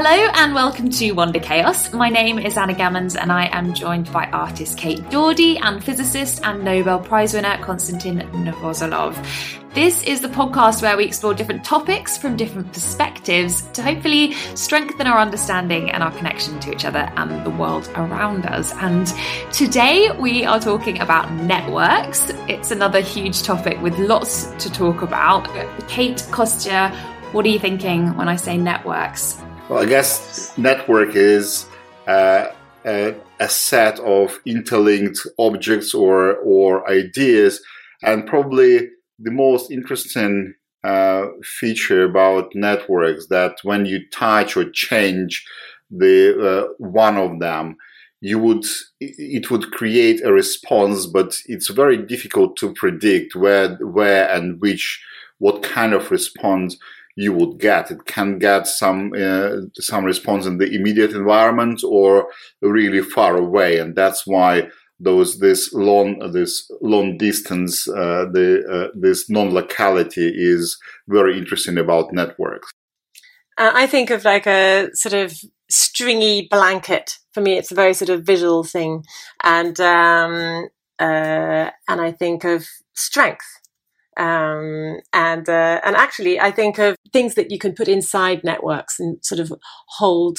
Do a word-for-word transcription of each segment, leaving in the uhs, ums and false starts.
Hello and welcome to Wonder Chaos. My name is Anna Gammons and I am joined by artist Kate Doherty and physicist and Nobel Prize winner Konstantin Novoselov. This is the podcast where we explore different topics from different perspectives to hopefully strengthen our understanding and our connection to each other and the world around us. And today we are talking about networks. It's another huge topic with lots to talk about. Kate, Kostya, what are you thinking when I say networks? Well, I guess network is uh, a, a set of interlinked objects or or ideas, and probably the most interesting uh, feature about networks that when you touch or change the uh, one of them, you would it would create a response, but it's very difficult to predict where where and which what kind of response you would get. It can get some uh, some response in the immediate environment or really far away, and that's why those this long this long distance uh, the uh, this non-locality is very interesting about networks. Uh, I think of like a sort of stringy blanket. For me, it's a very sort of visual thing, and um, uh, and I think of strength. Um, and uh, and actually, I think of things that you can put inside networks and sort of hold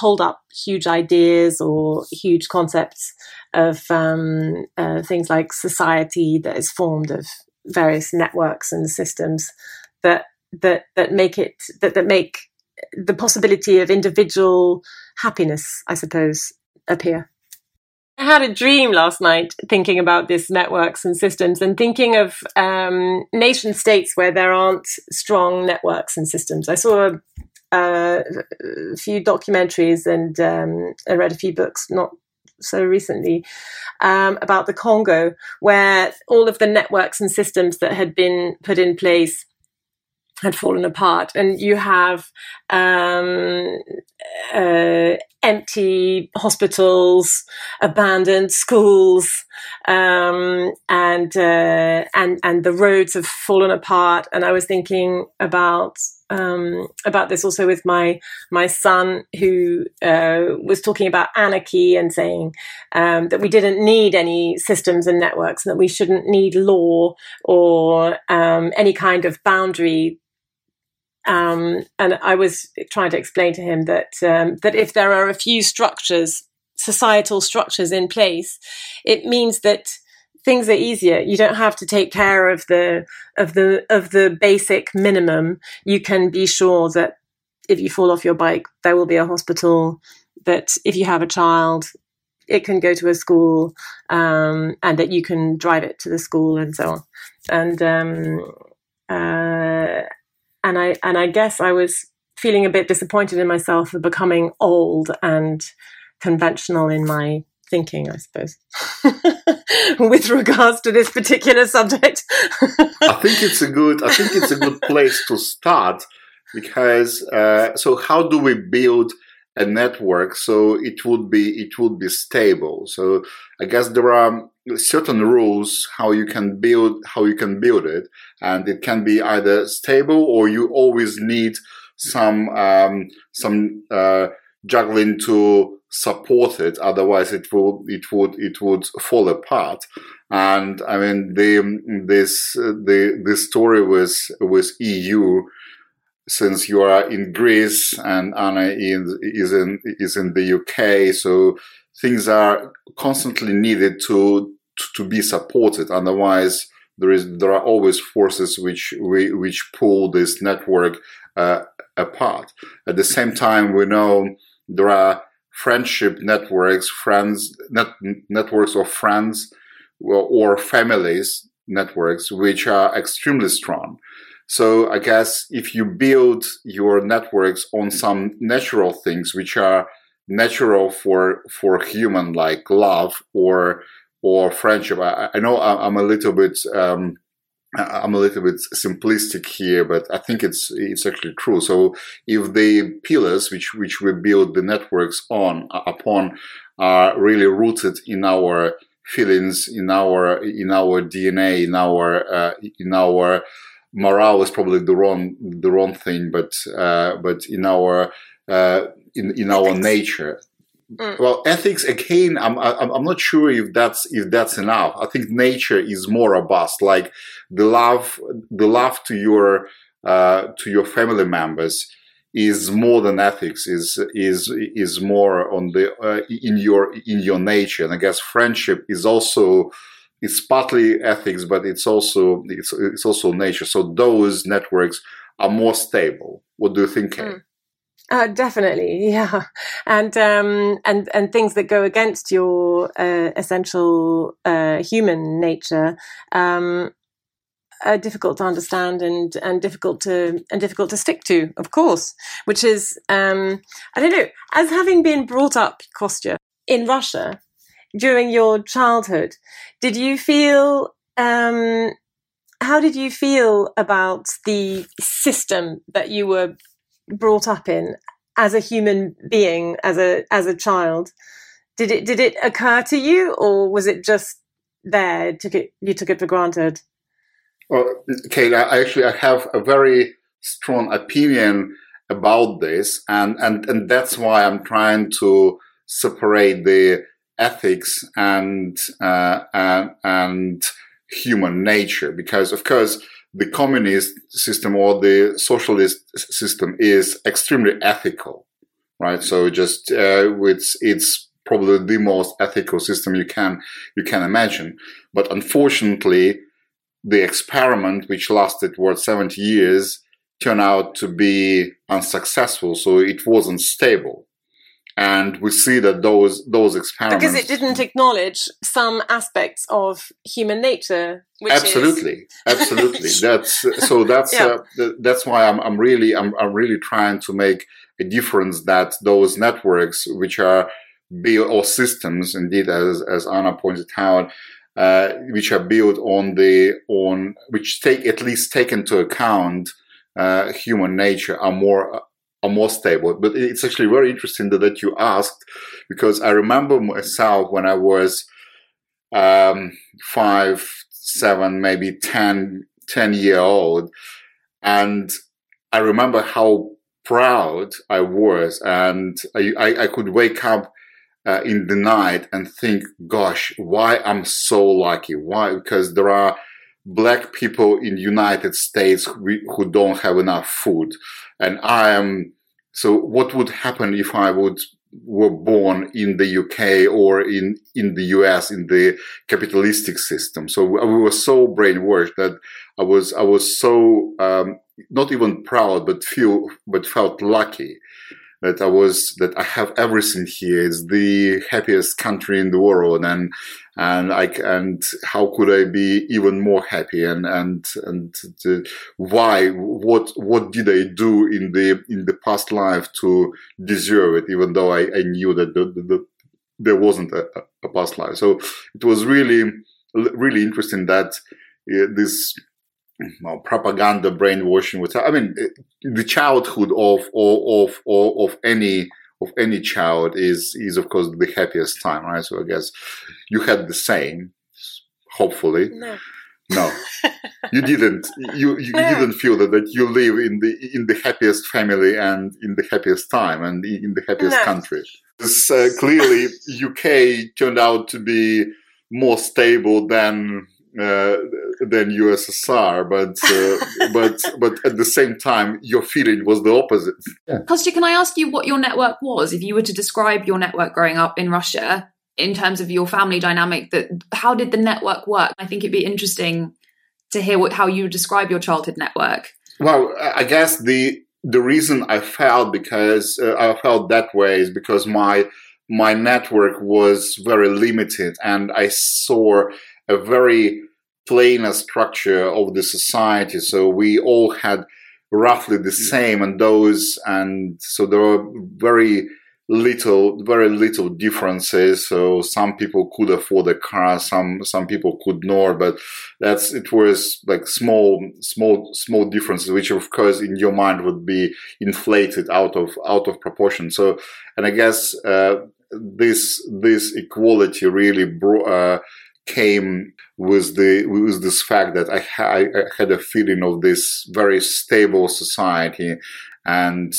hold up huge ideas or huge concepts of um, uh, things like society that is formed of various networks and systems that that that make it that, that make the possibility of individual happiness, I suppose, appear. I had a dream last night thinking about these networks and systems and thinking of um, nation states where there aren't strong networks and systems. I saw a, a few documentaries and um, I read a few books not so recently um, about the Congo, where all of the networks and systems that had been put in place had fallen apart, and you have um, uh, empty hospitals, abandoned schools, um, and uh, and and the roads have fallen apart. And I was thinking about um, about this also with my my son, who uh, was talking about anarchy and saying um, that we didn't need any systems and networks, and that we shouldn't need law or um, any kind of boundary. Um, and I was trying to explain to him that um, that if there are a few structures, societal structures in place, it means that things are easier. You don't have to take care of the of the of the basic minimum. You can be sure that if you fall off your bike, there will be a hospital. That if you have a child, it can go to a school, um, and that you can drive it to the school and so on. And um, uh, And I and I guess I was feeling a bit disappointed in myself for becoming old and conventional in my thinking, I suppose, with regards to this particular subject. I think it's a good. I think it's a good place to start, because uh, so how do we build a network so it would be it would be stable? So I guess there are certain rules how you can build how you can build it, and it can be either stable or you always need some um some uh juggling to support it, otherwise it will it would it would fall apart. And I mean the this uh, the the story with with E U, since you are in Greece and Anna is is in is in the U K, so things are constantly needed to, to to be supported. Otherwise, there is there are always forces which we, which pull this network uh, apart. At the same time, we know there are friendship networks, friends net, networks of friends or families networks, which are extremely strong. So I guess if you build your networks on some natural things, which are natural for for human, like love or or friendship. I, I know I'm a little bit um, I'm a little bit simplistic here, but I think it's it's actually true. So if the pillars which which we build the networks on upon are really rooted in our feelings, in our in our D N A, in our uh, in our morale is probably the wrong the wrong thing, but uh, but in our uh, in in our ethics. nature. Mm. Well, ethics again. I'm I'm not sure if that's if that's enough. I think nature is more robust, like the love the love to your uh, to your family members is more than ethics. Is is is more on the uh, in your in your nature. And I guess friendship is also. It's partly ethics, but it's also it's, it's also nature. So those networks are more stable. What do you think, Kate? Mm. Uh, definitely, yeah. And um, and and things that go against your uh, essential uh, human nature um, are difficult to understand and and difficult to and difficult to stick to, of course. Which is um, I don't know. As having been brought up, Kostya, in Russia. During your childhood, did you feel, um, how did you feel about the system that you were brought up in as a human being, as a as a child? Did it did it occur to you, or was it just there? Took it, you took it for granted? Well, Kate, I actually I have a very strong opinion about this, and, and, and that's why I'm trying to separate the ethics and, uh, and and human nature, because of course the communist system or the socialist system is extremely ethical, right? So just uh, it's it's probably the most ethical system you can you can imagine. But unfortunately, the experiment, which lasted what seventy years, turned out to be unsuccessful. So it wasn't stable. And we see that those those experiments because it didn't acknowledge some aspects of human nature. Which absolutely, is... absolutely. That's so. That's yeah. uh, that's why I'm I'm really I'm I'm really trying to make a difference that those networks, which are built or systems, indeed, as as Anna pointed out, uh, which are built on the on which take at least take into account uh, human nature, are more. Are more stable, but it's actually very interesting that, that you asked, because I remember myself when I was um, five, seven, maybe ten, ten year old, and I remember how proud I was, and I, I, I could wake up uh, in the night and think, "Gosh, why I'm so lucky? Why? Because there are." Black people in United States we, who don't have enough food, and I am. So, what would happen if I would were born in the U K or in in the U S in the capitalistic system? So we were so brainwashed that I was I was so um, not even proud, but feel but felt lucky that I was that I have everything here. It's the happiest country in the world, and. And I and how could I be even more happy? And and and uh, why? What what did I do in the in the past life to deserve it? Even though I, I knew that the, the, the, there wasn't a, a past life, so it was really really interesting that uh, this you know, propaganda brainwashing. With I mean, the childhood of of of of any. Of any child is is of course the happiest time, right? So I guess you had the same, hopefully. No, no, you didn't. You you didn't feel that, that you live in the in the happiest family and in the happiest time and in the happiest no. country. This, uh, clearly, U K turned out to be more stable than uh, than U S S R, but uh, but but at the same time, your feeling was the opposite. Yeah. Kostya, can I ask you what your network was? If you were to describe your network growing up in Russia in terms of your family dynamic, that how did the network work? I think it'd be interesting to hear what, how you describe your childhood network. Well, I guess the the reason I felt because uh, I felt that way is because my my network was very limited, and I saw. A very plainer structure of the society, so we all had roughly the same, and those, and so there were very little, very little differences. So some people could afford a car, some some people could not, but that's it was like small, small, small differences, which of course in your mind would be inflated out of out of proportion. So, and I guess uh, this this equality really brought. Uh, Came with the with this fact that I, ha- I had a feeling of this very stable society, and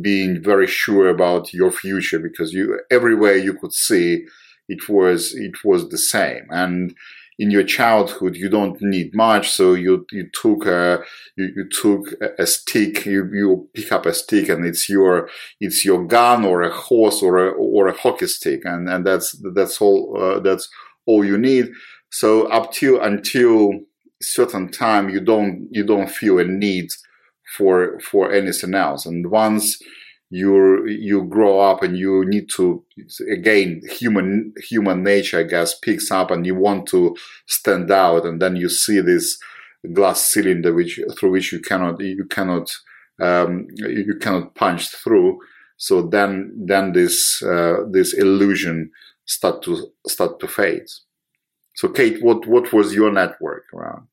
being very sure about your future, because you everywhere you could see it was it was the same. And in your childhood, you don't need much, so you you took a you, you took a stick. You, you pick up a stick, and it's your it's your gun or a horse or a or a hockey stick, and and that's that's all uh, that's all you need. So up to until a certain time, you don't you don't feel a need for for anything else. And once you you grow up and you need to, again, human human nature, I guess, picks up and you want to stand out, and then you see this glass cylinder which through which you cannot you cannot um, you cannot punch through. So then then this uh, this illusion start to start to fade. So Kate, what what was your network around?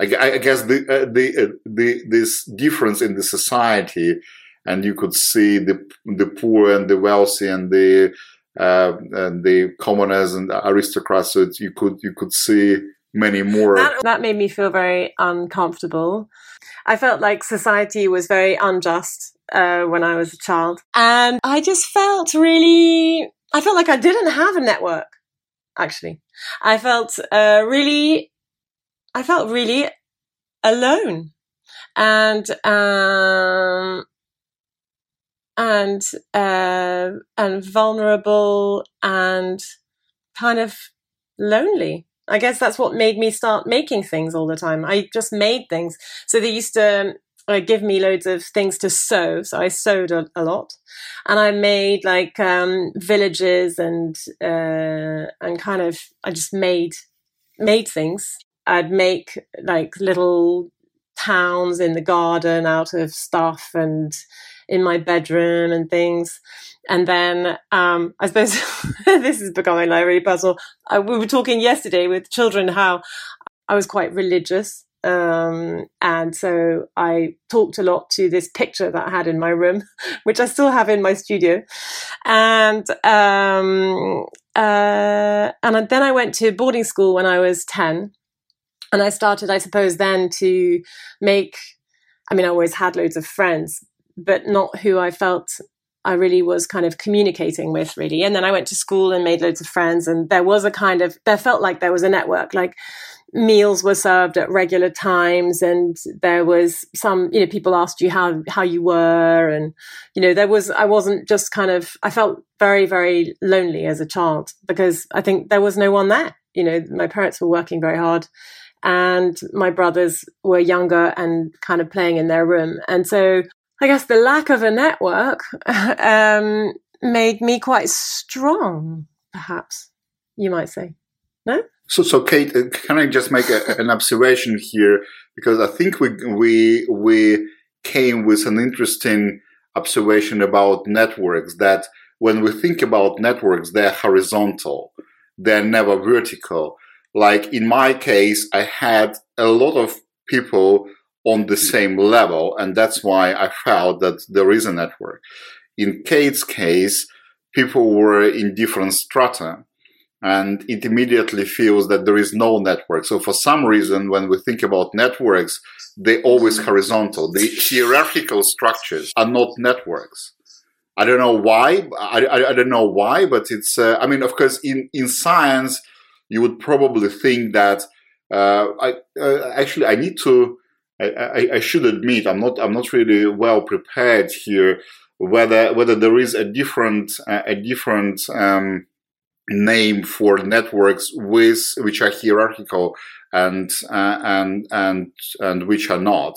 I, I guess the uh, the uh, the this difference in the society. And you could see the the poor and the wealthy and the uh, and the commoners and aristocrats. So you could you could see many more. That, that made me feel very uncomfortable. I felt like society was very unjust uh, when I was a child, and I just felt really. I felt like I didn't have a network. Actually, I felt uh, really. I felt really alone, and. Um, And uh, and vulnerable and kind of lonely. I guess that's what made me start making things all the time. I just made things. So they used to uh, give me loads of things to sew. So I sewed a, a lot, and I made like um, villages and uh, and kind of I just made made things. I'd make like little towns in the garden out of stuff and in my bedroom and things. And then um, I suppose this has become like really personal. I, we were talking yesterday with children how I was quite religious. Um, and so I talked a lot to this picture that I had in my room, which I still have in my studio. And um, uh, and then I went to boarding school when I was ten. And I started, I suppose, then to make, I mean, I always had loads of friends, but not who I felt I really was kind of communicating with, really. And then I went to school and made loads of friends, and there was a kind of, there felt like there was a network, like meals were served at regular times, and there was some, you know, people asked you how, how you were, and, you know, there was, I wasn't just kind of, I felt very, very lonely as a child, because I think there was no one there. You know, my parents were working very hard, and my brothers were younger and kind of playing in their room. And so I guess the lack of a network um, made me quite strong, perhaps, you might say. No? So, so Kate, can I just make a, an observation here? Because I think we we we came with an interesting observation about networks, that when we think about networks, they're horizontal. They're never vertical. Like in my case, I had a lot of people on the same level, and that's why I felt that there is a network. In Kate's case, people were in different strata, and it immediately feels that there is no network. So for some reason, when we think about networks, they're always horizontal. The hierarchical structures are not networks. I don't know why. I, I, I don't know why, but it's, uh, I mean, of course, in, in science, you would probably think that, uh, I, uh, actually, I need to, I, I, I should admit, I'm not, I'm not really well prepared here, whether, whether there is a different, uh, a different, um, name for networks with, which are hierarchical and, uh, and, and, and which are not.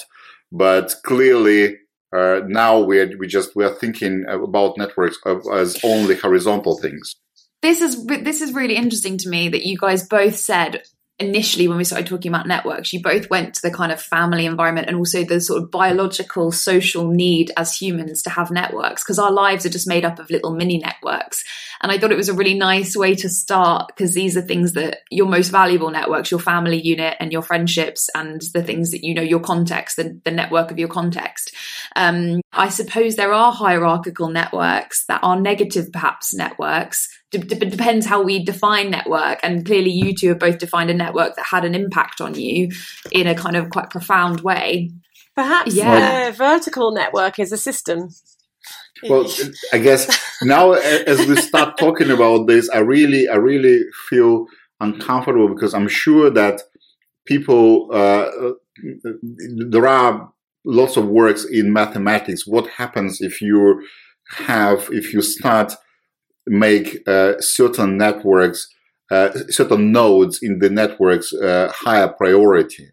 But clearly, Uh, now we're we just we are thinking about networks as only horizontal things. This is this is really interesting to me that you guys both said initially when we started talking about networks. You both went to the kind of family environment and also the sort of biological social need as humans to have networks, because our lives are just made up of little mini networks. And I thought it was a really nice way to start, because these are things that your most valuable networks, your family unit and your friendships and the things that, you know, your context and the network of your context. Um, I suppose there are hierarchical networks that are negative, perhaps, networks It d- d- depends how we define network. And clearly you two have both defined a network that had an impact on you in a kind of quite profound way. Perhaps yeah. a vertical network is a system. Well, I guess now as we start talking about this, I really, I really feel uncomfortable because I'm sure that people, uh, there are lots of works in mathematics. What happens if you have, if you start make uh, certain networks, uh, certain nodes in the networks uh, higher priority?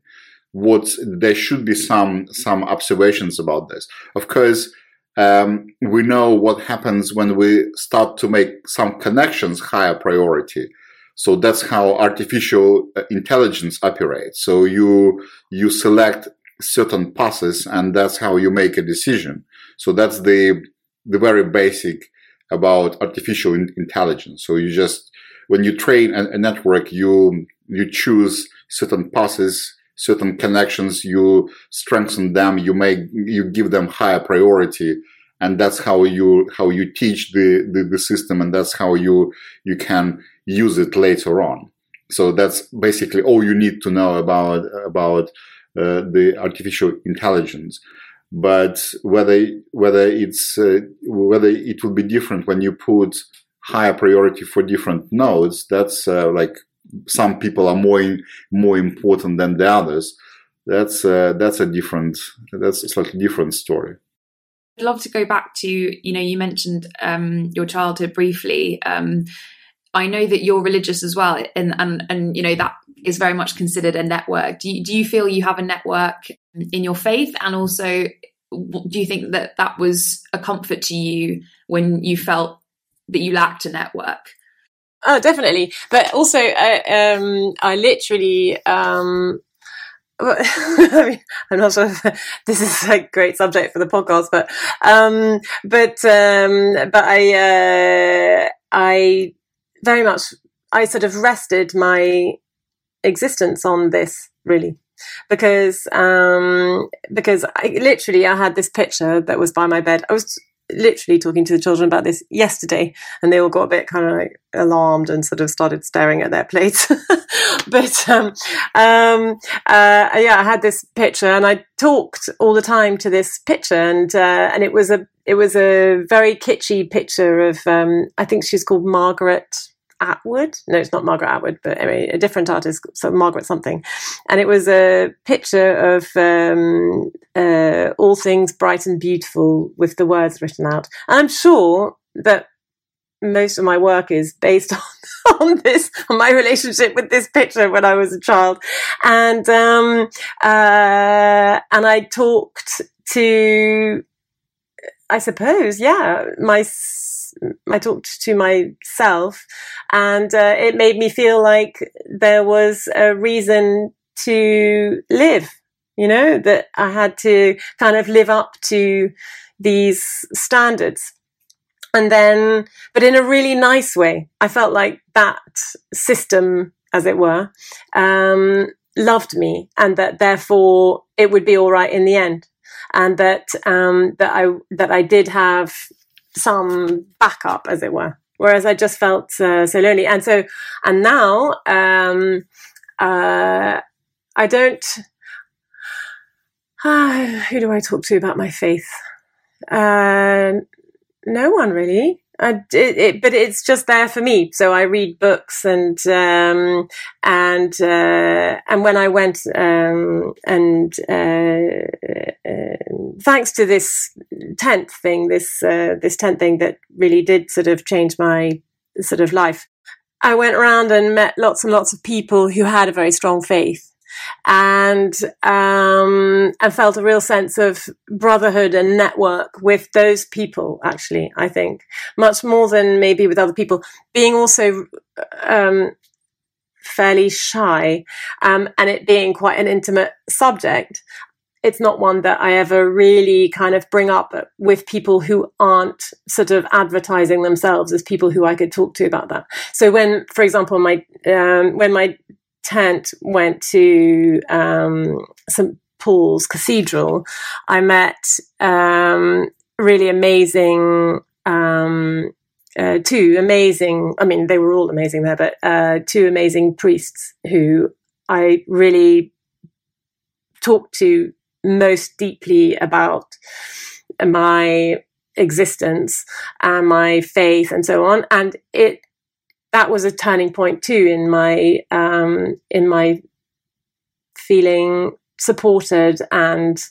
What there should be some some observations about this. Of course, um, we know what happens when we start to make some connections higher priority. So that's how artificial intelligence operates. So you you select certain passes, and that's how you make a decision. So that's the the very basic about artificial intelligence. So you just when you train a, a network, you you choose certain passes. Certain connections, you strengthen them, you make, you give them higher priority, and that's how you how you teach the, the, the system, and that's how you you can use it later on. So that's basically all you need to know about about uh, the artificial intelligence. But whether whether it's uh, whether it will be different when you put higher priority for different nodes, that's uh, like. Some people are more in, more important than the others. That's uh, that's a different that's a slightly different story. I'd love to go back to, you know, you mentioned um, your childhood briefly. Um, I know that you're religious as well, and and and you know that is very much considered a network. Do you, do you feel you have a network in your faith, and also do you think that that was a comfort to you when you felt that you lacked a network? Oh, definitely. But also, I, um, I literally, um, I mean, I'm not sure if this is a great subject for the podcast, but, um, but, um, but I, uh, I very much, I sort of rested my existence on this, really. Because, um, because I literally, I had this picture that was by my bed. I was literally talking to the children about this yesterday, and they all got a bit kind of like alarmed and sort of started staring at their plates. But um, um, uh, yeah, I had this picture, and I talked all the time to this picture, and uh, and it was a it was a very kitschy picture of um, I think she's called Margaret Atwood. No, it's not Margaret Atwood, but anyway, a different artist, so Margaret something. And it was a picture of um, uh, all things bright and beautiful with the words written out. And I'm sure that most of my work is based on, on this, on my relationship with this picture when I was a child. And um, uh, and I talked to, I suppose, yeah, my. I talked to myself, and uh, it made me feel like there was a reason to live, you know, that I had to kind of live up to these standards. And then, but in a really nice way, I felt like that system, as it were, um, loved me, and that therefore it would be all right in the end. And that, um, that I, that I did have some backup, as it were, whereas I just felt uh, so lonely. And so, and now um, uh, I don't, uh, who do I talk to about my faith? Uh, no one really. I, it, it, but it's just there for me. So I read books, and um, and uh, and when I went um, and uh, uh, thanks to this tent thing, this uh, this tent thing that really did sort of change my sort of life. I went around and met lots and lots of people who had a very strong faith, and um and felt a real sense of brotherhood and network with those people, actually, I think, much more than maybe with other people, being also um fairly shy, um and it being quite an intimate subject. It's not one that I ever really kind of bring up with people who aren't sort of advertising themselves as people who I could talk to about that. So when, for example, my um when my tent went to um, Saint Paul's Cathedral, I met um, really amazing um, uh, two amazing, I mean, they were all amazing there, but uh, two amazing priests who I really talked to most deeply about my existence and my faith and so on. And it, that was a turning point too in my, um, in my feeling supported and,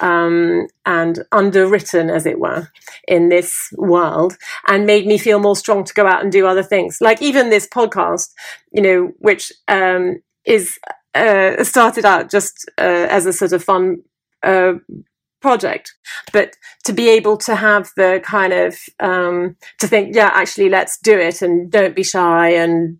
um, and underwritten, as it were, in this world, and made me feel more strong to go out and do other things. Like even this podcast, you know, which, um, is, uh, started out just, uh, as a sort of fun, uh, project, but to be able to have the kind of um to think, yeah, actually let's do it, and don't be shy, and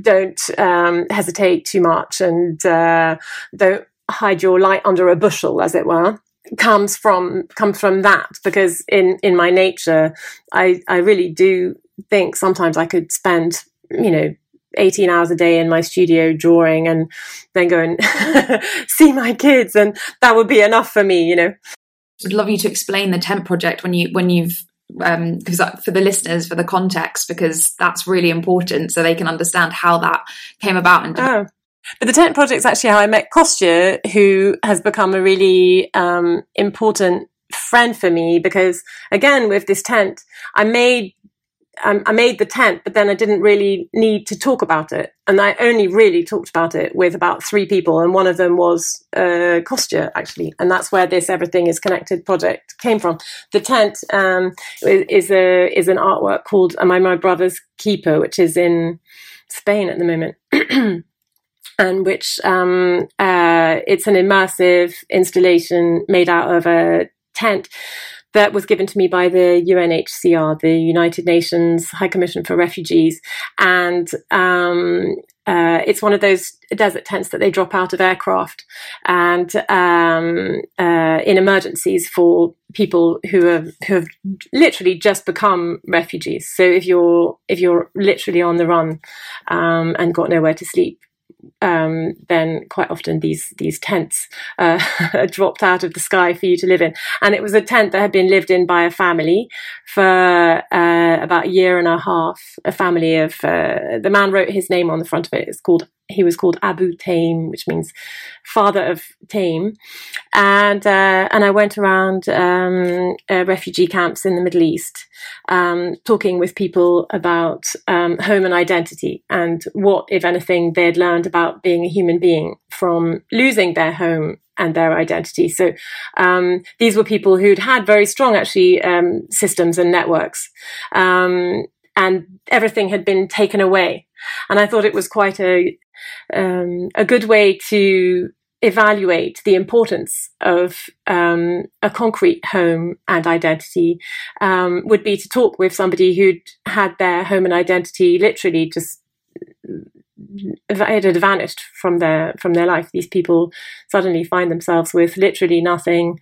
don't um hesitate too much, and uh don't hide your light under a bushel, as it were, comes from comes from that, because in in my nature I I really do think sometimes I could spend, you know, eighteen hours a day in my studio drawing, and then go and see my kids, and that would be enough for me, you know. I'd love you to explain the tent project when you when you've um because for the listeners, for the context, because that's really important so they can understand how that came about. And oh. But the tent project is actually how I met Kostya, who has become a really um important friend for me, because again with this tent I made I made the tent, but then I didn't really need to talk about it. And I only really talked about it with about three people. And one of them was uh, Kostya, actually. And that's where this Everything is Connected project came from. The tent um, is a is an artwork called Am I My Brother's Keeper, which is in Spain at the moment. And which um, uh, it's an immersive installation made out of a tent that was given to me by the U N H C R, the United Nations High Commission for Refugees. And um, uh, it's one of those desert tents that they drop out of aircraft and um, uh, in emergencies for people who have, who have literally just become refugees. So if you're if you're literally on the run um, and got nowhere to sleep, Um, then quite often these these tents uh, are dropped out of the sky for you to live in. And it was a tent that had been lived in by a family for uh, about a year and a half. A family of uh, the man wrote his name on the front of it. It's called he was called Abu Taym, which means father of Taym. And uh, and I went around um, uh, refugee camps in the Middle East, um, talking with people about um, home and identity, and what, if anything, they'd learned about being a human being from losing their home and their identity. So um, these were people who'd had very strong, actually, um, systems and networks, um, and everything had been taken away. And I thought it was quite a um, a good way to evaluate the importance of um, a concrete home and identity um, would be to talk with somebody who'd had their home and identity literally just it had vanished from their from their life. These people suddenly find themselves with literally nothing.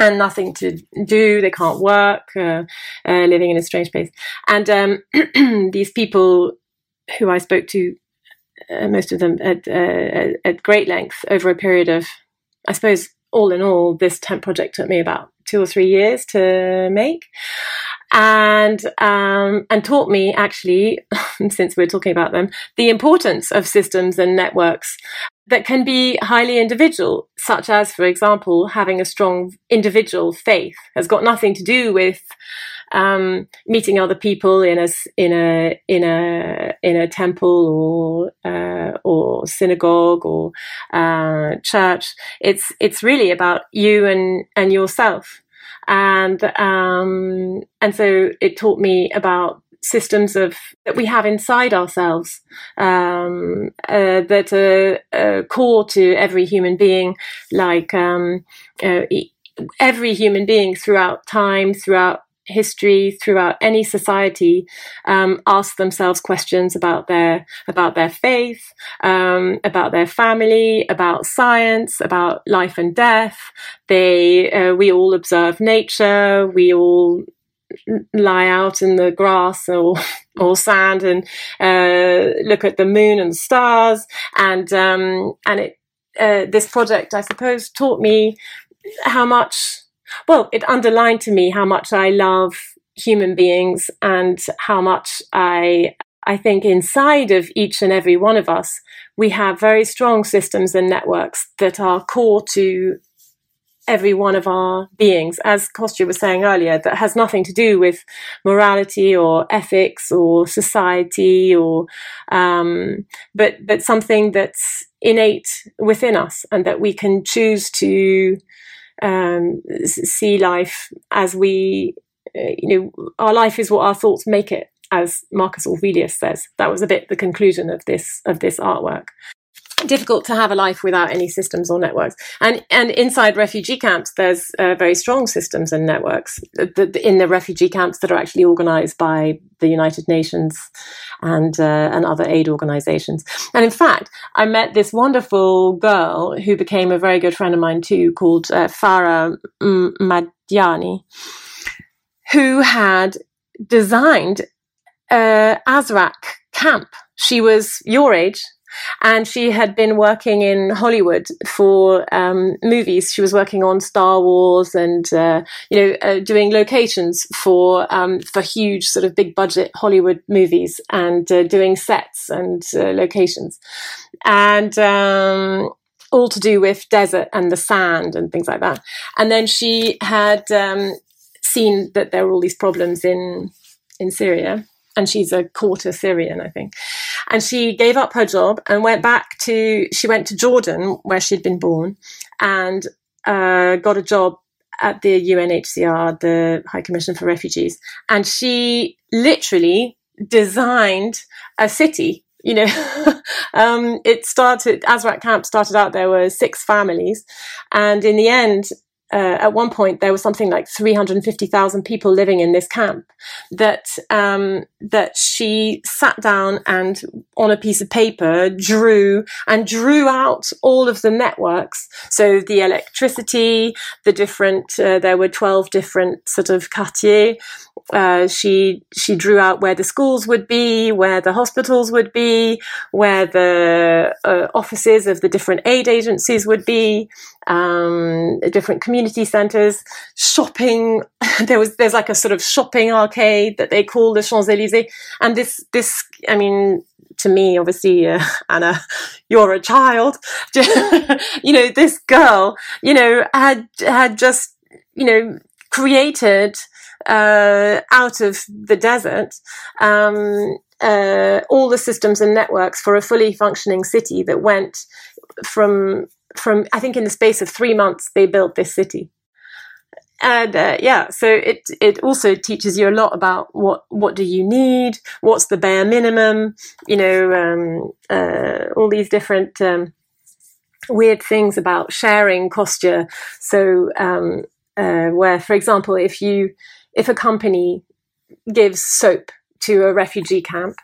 And nothing to do, they can't work, uh, uh, living in a strange place. And um, these people who I spoke to, uh, most of them at, uh, at great length over a period of, I suppose, all in all, this tent project took me about two or three years to make, and um, and taught me, actually, since we're talking about them, the importance of systems and networks that can be highly individual, such as, for example, having a strong individual faith has got nothing to do with um, meeting other people in a in a in a in a temple or uh, or synagogue or uh, church. It's it's really about you and and yourself, and um, and so it taught me about systems of that we have inside ourselves um, uh, that are uh, core to every human being, like um, uh, every human being throughout time, throughout history, throughout any society, um, ask themselves questions about their about their faith, um, about their family, about science, about life and death. They uh, we all observe nature. We all lie out in the grass or or sand and uh, look at the moon and stars, and um, and it uh, this project, I suppose, taught me how much. Well, it underlined to me how much I love human beings and how much I I think inside of each and every one of us, we have very strong systems and networks that are core to every one of our beings, as Kostya was saying earlier, that has nothing to do with morality or ethics or society, or um, but but something that's innate within us, and that we can choose to um, see life as we, uh, you know, our life is what our thoughts make it, as Marcus Aurelius says. That was a bit the conclusion of this of this artwork. Difficult to have a life without any systems or networks, and and inside refugee camps there's uh, very strong systems and networks in the refugee camps that are actually organized by the United Nations and uh, and other aid organizations. And in fact, I met this wonderful girl who became a very good friend of mine too, called uh, Farah Madyani, who had designed uh, Azraq camp. She was your age, and she had been working in Hollywood for um, movies. She was working on Star Wars and, uh, you know, uh, doing locations for um, for huge sort of big budget Hollywood movies, and uh, doing sets and uh, locations, and um, all to do with desert and the sand and things like that. And then she had um, seen that there were all these problems in in Syria. And she's a quarter Syrian, I think. And she gave up her job and went back to, she went to Jordan, where she'd been born, and uh, got a job at the U N H C R, the High Commission for Refugees. And she literally designed a city. You know, um, it started, Azraq Camp started out, there were six families. And in the end, Uh, at one point, there was something like three hundred fifty thousand people living in this camp, that um, that she sat down and on a piece of paper drew and drew out all of the networks. So the electricity, the different, uh, there were twelve different sort of quartiers. Uh, she she drew out where the schools would be, where the hospitals would be, where the uh, offices of the different aid agencies would be, um, different community centres, shopping. There was there's like a sort of shopping arcade that they call the Champs-Élysées, and this this I mean. To me, obviously, uh, Anna, you're a child. You know, this girl, you know, had had just, you know, created uh, out of the desert um, uh, all the systems and networks for a fully functioning city that went from from I think in the space of three months they built this city. And uh, yeah, so it it also teaches you a lot about what, what do you need, what's the bare minimum, you know, um, uh, all these different um, weird things about sharing Kostya. So um, uh, where, for example, if you if a company gives soap to a refugee camp,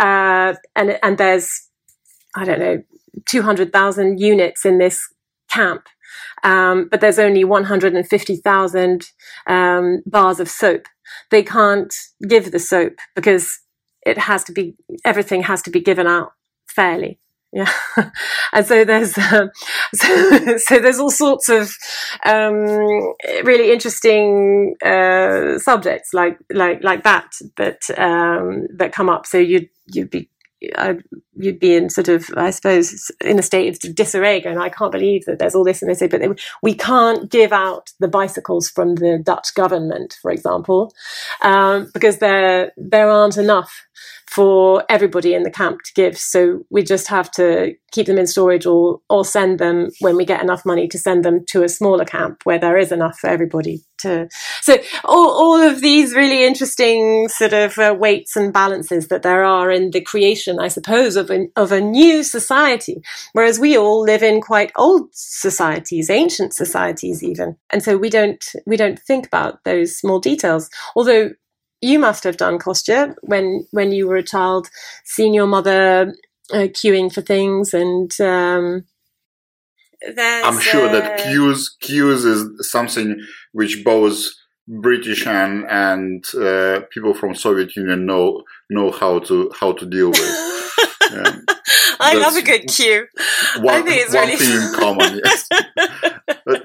uh, and and there's I don't know two hundred thousand units in this camp. Um, but there's only one hundred fifty thousand um, bars of soap. They can't give the soap because it has to be, everything has to be given out fairly. Yeah, and so there's um, so, so there's all sorts of um, really interesting uh, subjects like like like that that um, that come up. So you'd you'd be. I'd, you'd be in sort of, I suppose, in a state of disarray going, I can't believe that there's all this. And they say, but they, we can't give out the bicycles from the Dutch government, for example, um, because there there aren't enough for everybody in the camp to give. So we just have to keep them in storage or or send them, when we get enough money, to send them to a smaller camp where there is enough for everybody to. So all, all of these really interesting sort of uh, weights and balances that there are in the creation, I suppose, of a, of a new society, whereas we all live in quite old societies, ancient societies even. And so we don't we don't think about those small details. Although you must have done, Kostya, when when you were a child, seeing your mother uh, queuing for things, and um, I'm sure uh... that queues queues is something which both British and and uh, people from Soviet Union know know how to how to deal with. Yeah. I love a good queue. One, I think it's one really thing in common. Yes. But,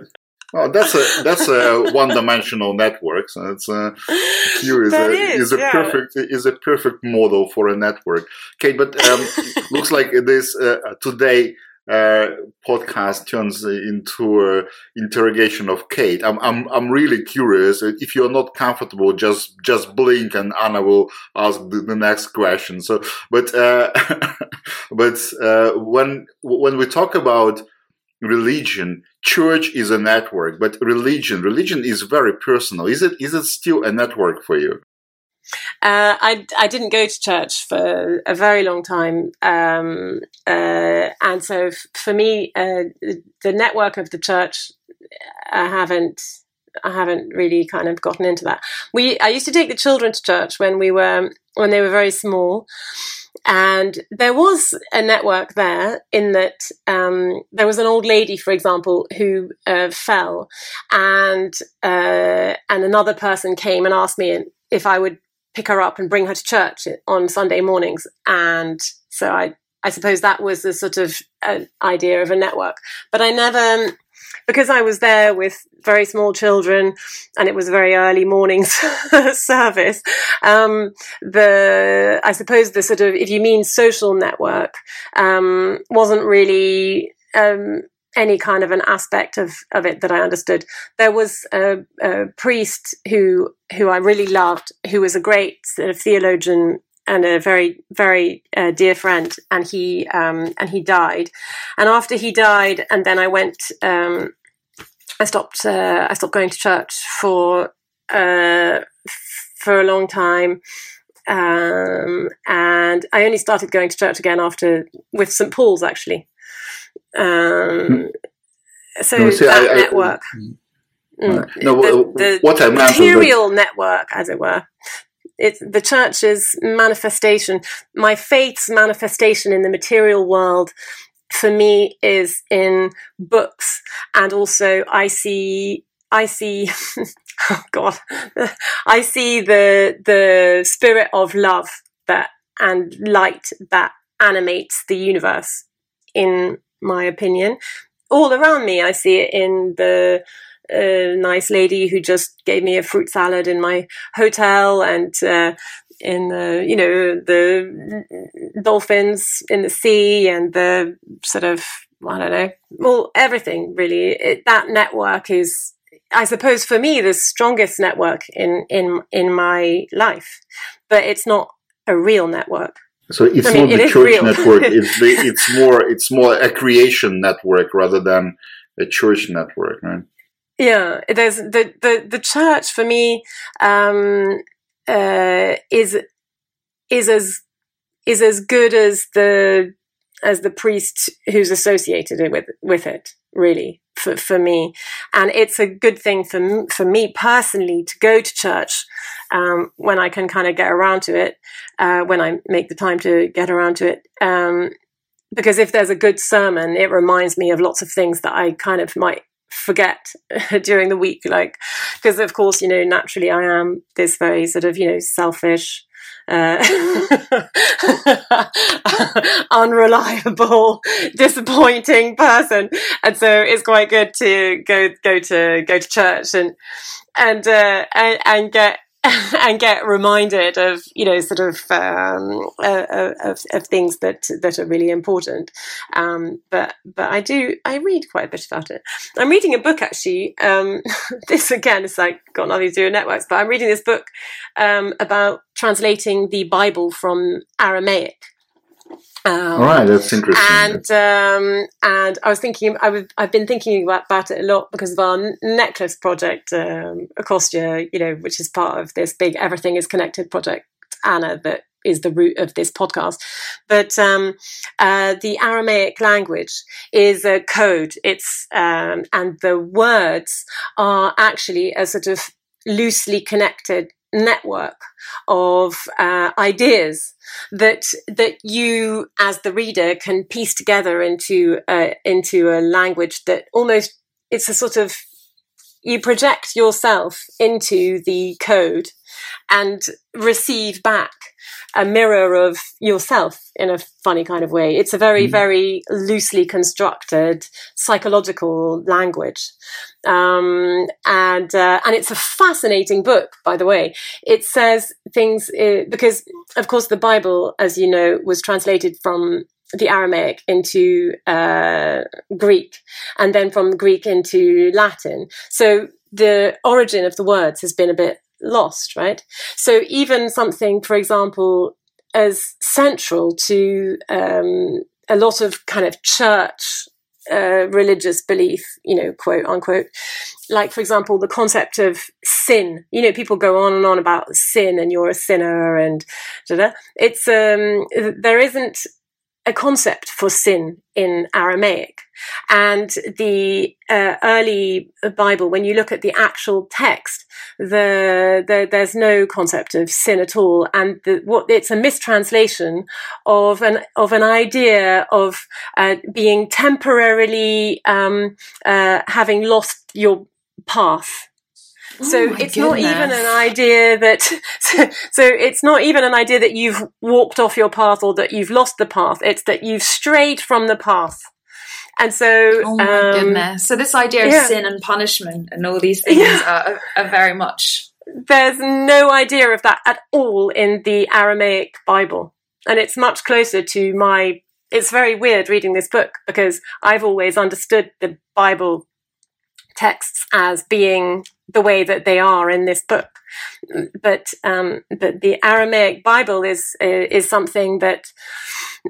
well, know, that's a that's a one-dimensional network. So it's a queue is that a is, is a yeah. perfect is a perfect model for a network. Okay, but um, looks like this uh, today. Uh, podcast turns into an interrogation of Kate. I'm, I'm, I'm really curious. If you're not comfortable, just, just blink, and Anna will ask the, the next question. So, but, uh, but uh, when when we talk about religion, church is a network, but religion, religion is very personal. Is it? Is it still a network for you? Uh, I, I didn't go to church for a very long time. Um, uh, and so f- for me, uh, the network of the church, I haven't, I haven't really kind of gotten into that. We, I used to take the children to church when we were, when they were very small. And there was a network there in that um, there was an old lady, for example, who uh, fell, and uh, and another person came and asked me if I would pick her up and bring her to church on Sunday mornings. And so I, I suppose that was the sort of uh, idea of a network. But I never, because I was there with very small children and it was a very early morning service, um, the, I suppose the sort of, if you mean social network, um, wasn't really, um, any kind of an aspect of, of it that I understood. There was a, a priest who who I really loved, who was a great sort of theologian and a very, very uh, dear friend, and he um, and he died. And after he died, and then I went, um, I stopped uh, I stopped going to church for uh, for a long time. Um, and I only started going to church again after, with Saint Paul's actually. Um, so no, see, that I, I, network, I, I, mm. no, the, the what I material network, as it were, it's the church's manifestation. My faith's manifestation in the material world, for me, is in books, and also I see, I see, oh God, I see the the spirit of love that and light that animates the universe. In my opinion, all around me, I see it in the uh, nice lady who just gave me a fruit salad in my hotel, and uh, in the, you know, the dolphins in the sea, and the sort of, I don't know, well, everything really. It, that network is, I suppose, for me, the strongest network in in in my life, but it's not a real network. So it's I mean, not it the church real. network. It's, the, it's more. It's more a creation network rather than a church network, right? Yeah, there's the the, the church for me um, uh, is is as is as good as the as the priest who's associated with with it. Really, for for me, and it's a good thing for for me personally to go to church. Um, when I can kind of get around to it, uh, when I make the time to get around to it. Um, because if there's a good sermon, it reminds me of lots of things that I kind of might forget during the week. Like, because of course, you know, naturally I am this very sort of, you know, selfish, uh, unreliable, disappointing person. And so it's quite good to go, go to, go to church and, and, uh, and, and get, and get reminded of, you know, sort of, um, uh, of, of things that, that are really important. Um, but, but I do, I read quite a bit about it. I'm reading a book actually. Um, this again is like got nothing to do with networks, but I'm reading this book, um, about translating the Bible from Aramaic. Um, All right, that's interesting. And um, and I was thinking, I was, I've been thinking about, about it a lot because of our necklace project, um, Acostia, you know, which is part of this big Everything is Connected project, Anna, that is the root of this podcast. But um, uh, the Aramaic language is a code. It's um, and the words are actually a sort of loosely connected network of uh, ideas that that you as the reader can piece together into uh, into a language that almost, it's a sort of, you project yourself into the code and receive back a mirror of yourself in a funny kind of way. It's a very, mm. very loosely constructed psychological language. Um, and uh, and it's a fascinating book, by the way. It says things, uh, because, of course, the Bible, as you know, was translated from the Aramaic into uh, Greek, and then from Greek into Latin. So the origin of the words has been a bit lost, right? So even something, for example, as central to um, a lot of kind of church uh, religious belief, you know, quote unquote, like, for example, the concept of sin. You know, people go on and on about sin and you're a sinner and da-da. It's, um, there isn't a concept for sin in Aramaic. And the uh, early Bible, when you look at the actual text, the, the there's no concept of sin at all, and the, what it's a mistranslation of an of an idea of uh, being temporarily um, uh, having lost your path. So oh it's goodness. not even an idea that, so, so it's not even an idea that you've walked off your path or that you've lost the path. It's that you've strayed from the path. And so, oh my um, goodness. So this idea yeah. of sin and punishment and all these things yeah. are, are very much. There's no idea of that at all in the Aramaic Bible. And it's much closer to my, it's very weird reading this book, because I've always understood the Bible texts as being the way that they are in this book, but um, but the Aramaic Bible is is something that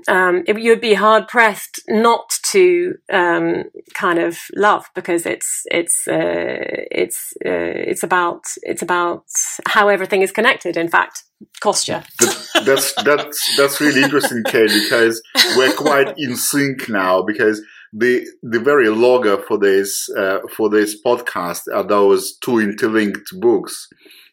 um, it, you'd be hard pressed not to um, kind of love, because it's it's uh, it's uh, it's about it's about how everything is connected. In fact, Kostya. That, that's that's that's really interesting, Kate, because we're quite in sync now, because the the very logger for this uh, for this podcast are those two interlinked books,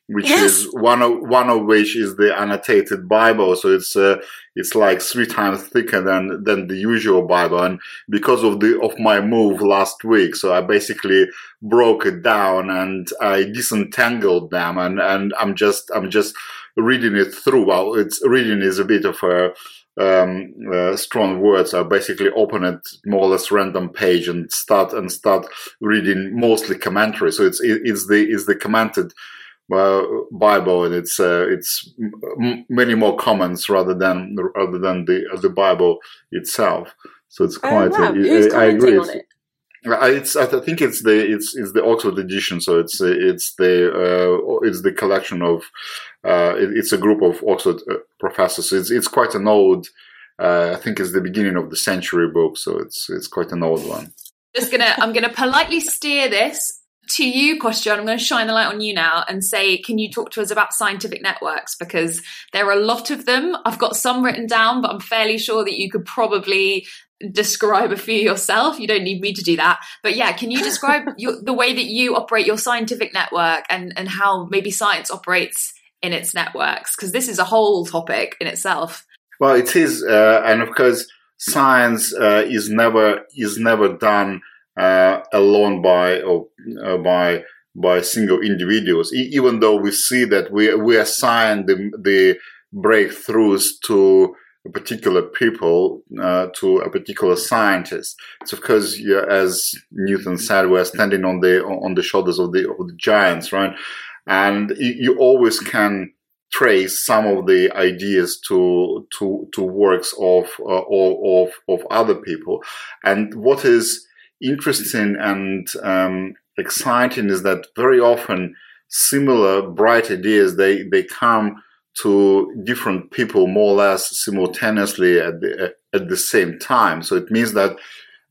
which yes. is one of one of which is the annotated Bible. So it's uh, it's like three times thicker than than the usual Bible. And because of the of my move last week, so I basically broke it down and I disentangled them, and, and I'm just I'm just reading it through. Well, it's reading is a bit of a Um, uh, strong words. I basically open it more or less random page and start and start reading mostly commentary. So it's it, it's the it's the commented uh, Bible, and it's uh, it's m- many more comments rather than rather than the uh, the Bible itself. So it's quite. Oh, wow. Who's I, I agree. On it? It's I think it's the it's it's the Oxford edition. So it's it's the uh, it's the collection of. Uh, it, it's a group of Oxford uh, professors. It's it's quite an old, uh, I think it's the beginning of the century book, so it's it's quite an old one. Just gonna, I'm gonna politely steer this to you, Kostya. I'm going to shine a light on you now and say, can you talk to us about scientific networks? Because there are a lot of them. I've got some written down, but I'm fairly sure that you could probably describe a few yourself. You don't need me to do that. But yeah, can you describe your, the way that you operate your scientific network, and, and how maybe science operates in its networks, because this is a whole topic in itself. Well, it is, uh, and of course, science uh, is never is never done uh, alone by or uh, by by single individuals. E- even though we see that we we assign the the breakthroughs to a particular people, uh, to a particular scientist. So, of course, yeah, as Newton said, we're standing on the on the shoulders of the of the giants, right? And you always can trace some of the ideas to to to works of uh, or of of other people. And what is interesting and um, exciting is that very often similar bright ideas they they come to different people more or less simultaneously at the at the same time. So it means that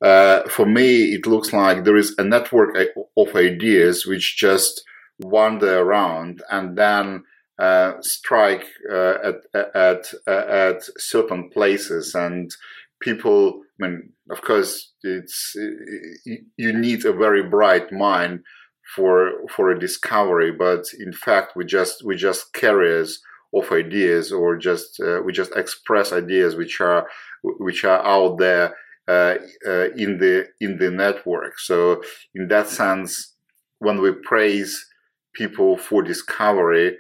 uh, for me it looks like there is a network of ideas which just wander around and then uh, strike uh, at at at certain places, and people. I mean, of course, it's you need a very bright mind for for a discovery, but in fact, we just we just carriers of ideas, or just uh, we just express ideas which are which are out there uh, uh, in the in the network. So, in that sense, when we praise people for discovery,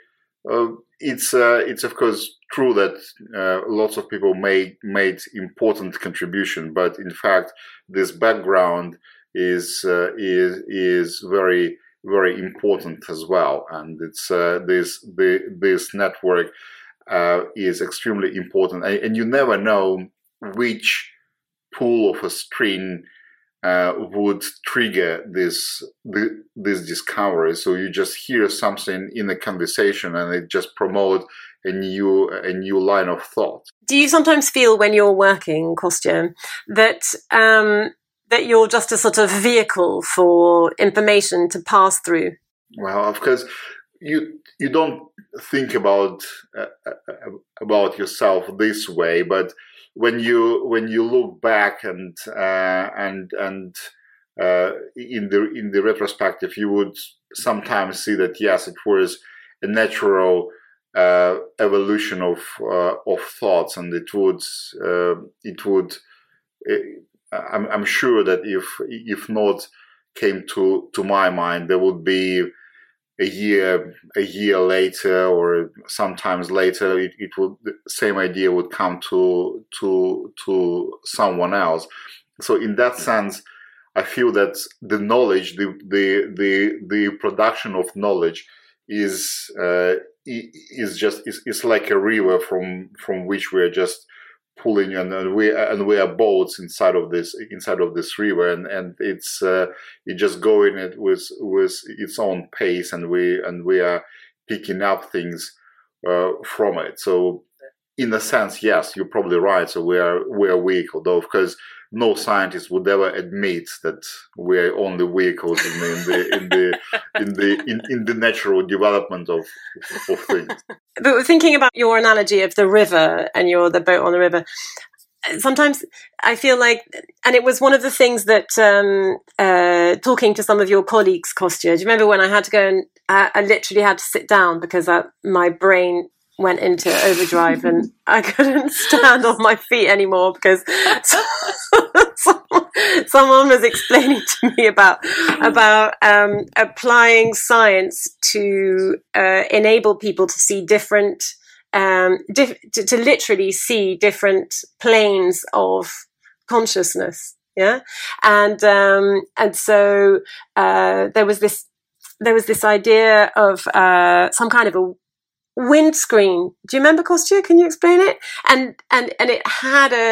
uh, it's uh, it's of course true that uh, lots of people made made important contribution, but in fact, this background is uh, is is very very important as well, and it's uh, this the this network uh, is extremely important, and, and you never know which pull of a string uh, would trigger this the, this discovery. So you just hear something in a conversation, and it just promotes a new a new line of thought. Do you sometimes feel when you're working, Kostya, that um, that you're just a sort of vehicle for information to pass through? Well, of course, you you don't think about uh, about yourself this way, but when you when you look back and uh, and and uh, in the in the retrospective, you would sometimes see that yes, it was a natural Uh, evolution of uh, of thoughts, and it would uh, it would. Uh, I'm, I'm sure that if if not came to, to my mind, there would be a year a year later, or sometimes later, it, it would the same idea would come to to to someone else. So in that sense, I feel that the knowledge, the the the, the production of knowledge, is. Uh, Is just is it's like a river from from which we are just pulling, and, and we and we are boats inside of this inside of this river, and and it's uh, it just going it with with its own pace, and we and we are picking up things uh, from it. So in a sense, yes, you're probably right. So we are we are weak, although of course no scientist would ever admit that we're only vehicles in the in the in the in the, in, in the natural development of, of things. But thinking about your analogy of the river, and you're the boat on the river, sometimes I feel like, and it was one of the things that um, uh, talking to some of your colleagues, Kostya, do you remember when I had to go and I, I literally had to sit down because I, my brain went into overdrive and I couldn't stand on my feet anymore because someone, someone was explaining to me about about um, applying science to uh, enable people to see different, um, diff- to, to literally see different planes of consciousness. Yeah, and um, and so uh, there was this there was this idea of uh, some kind of a windscreen. Do you remember, Kostya? Can you explain it? And and and it had a,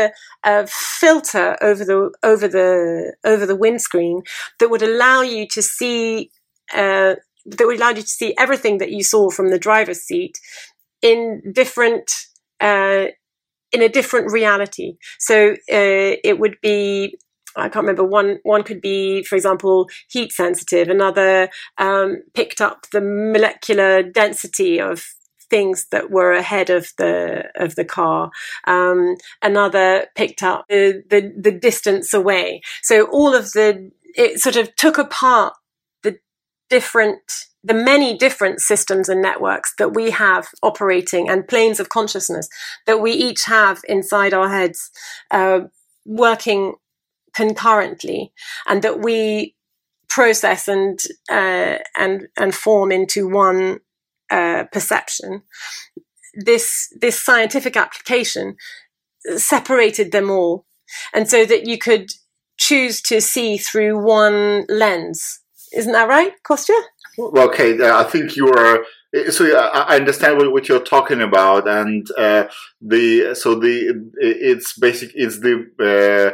a filter over the over the over the windscreen that would allow you to see uh, that would allow you to see everything that you saw from the driver's seat in different uh, in a different reality. So uh, it would be. I can't remember, one one could be, for example, heat sensitive, another um, picked up the molecular density of things that were ahead of the of the car, um, another picked up the, the, the distance away. So all of the, it sort of took apart the different, the many different systems and networks that we have operating, and planes of consciousness that we each have inside our heads uh, working concurrently, and that we process and uh, and and form into one uh, perception. This this scientific application separated them all, and so that you could choose to see through one lens. Isn't that right, Kostya? Well, Kate, okay, I think you are. So I understand what you're talking about, and uh, the so the it's basic. It's the uh,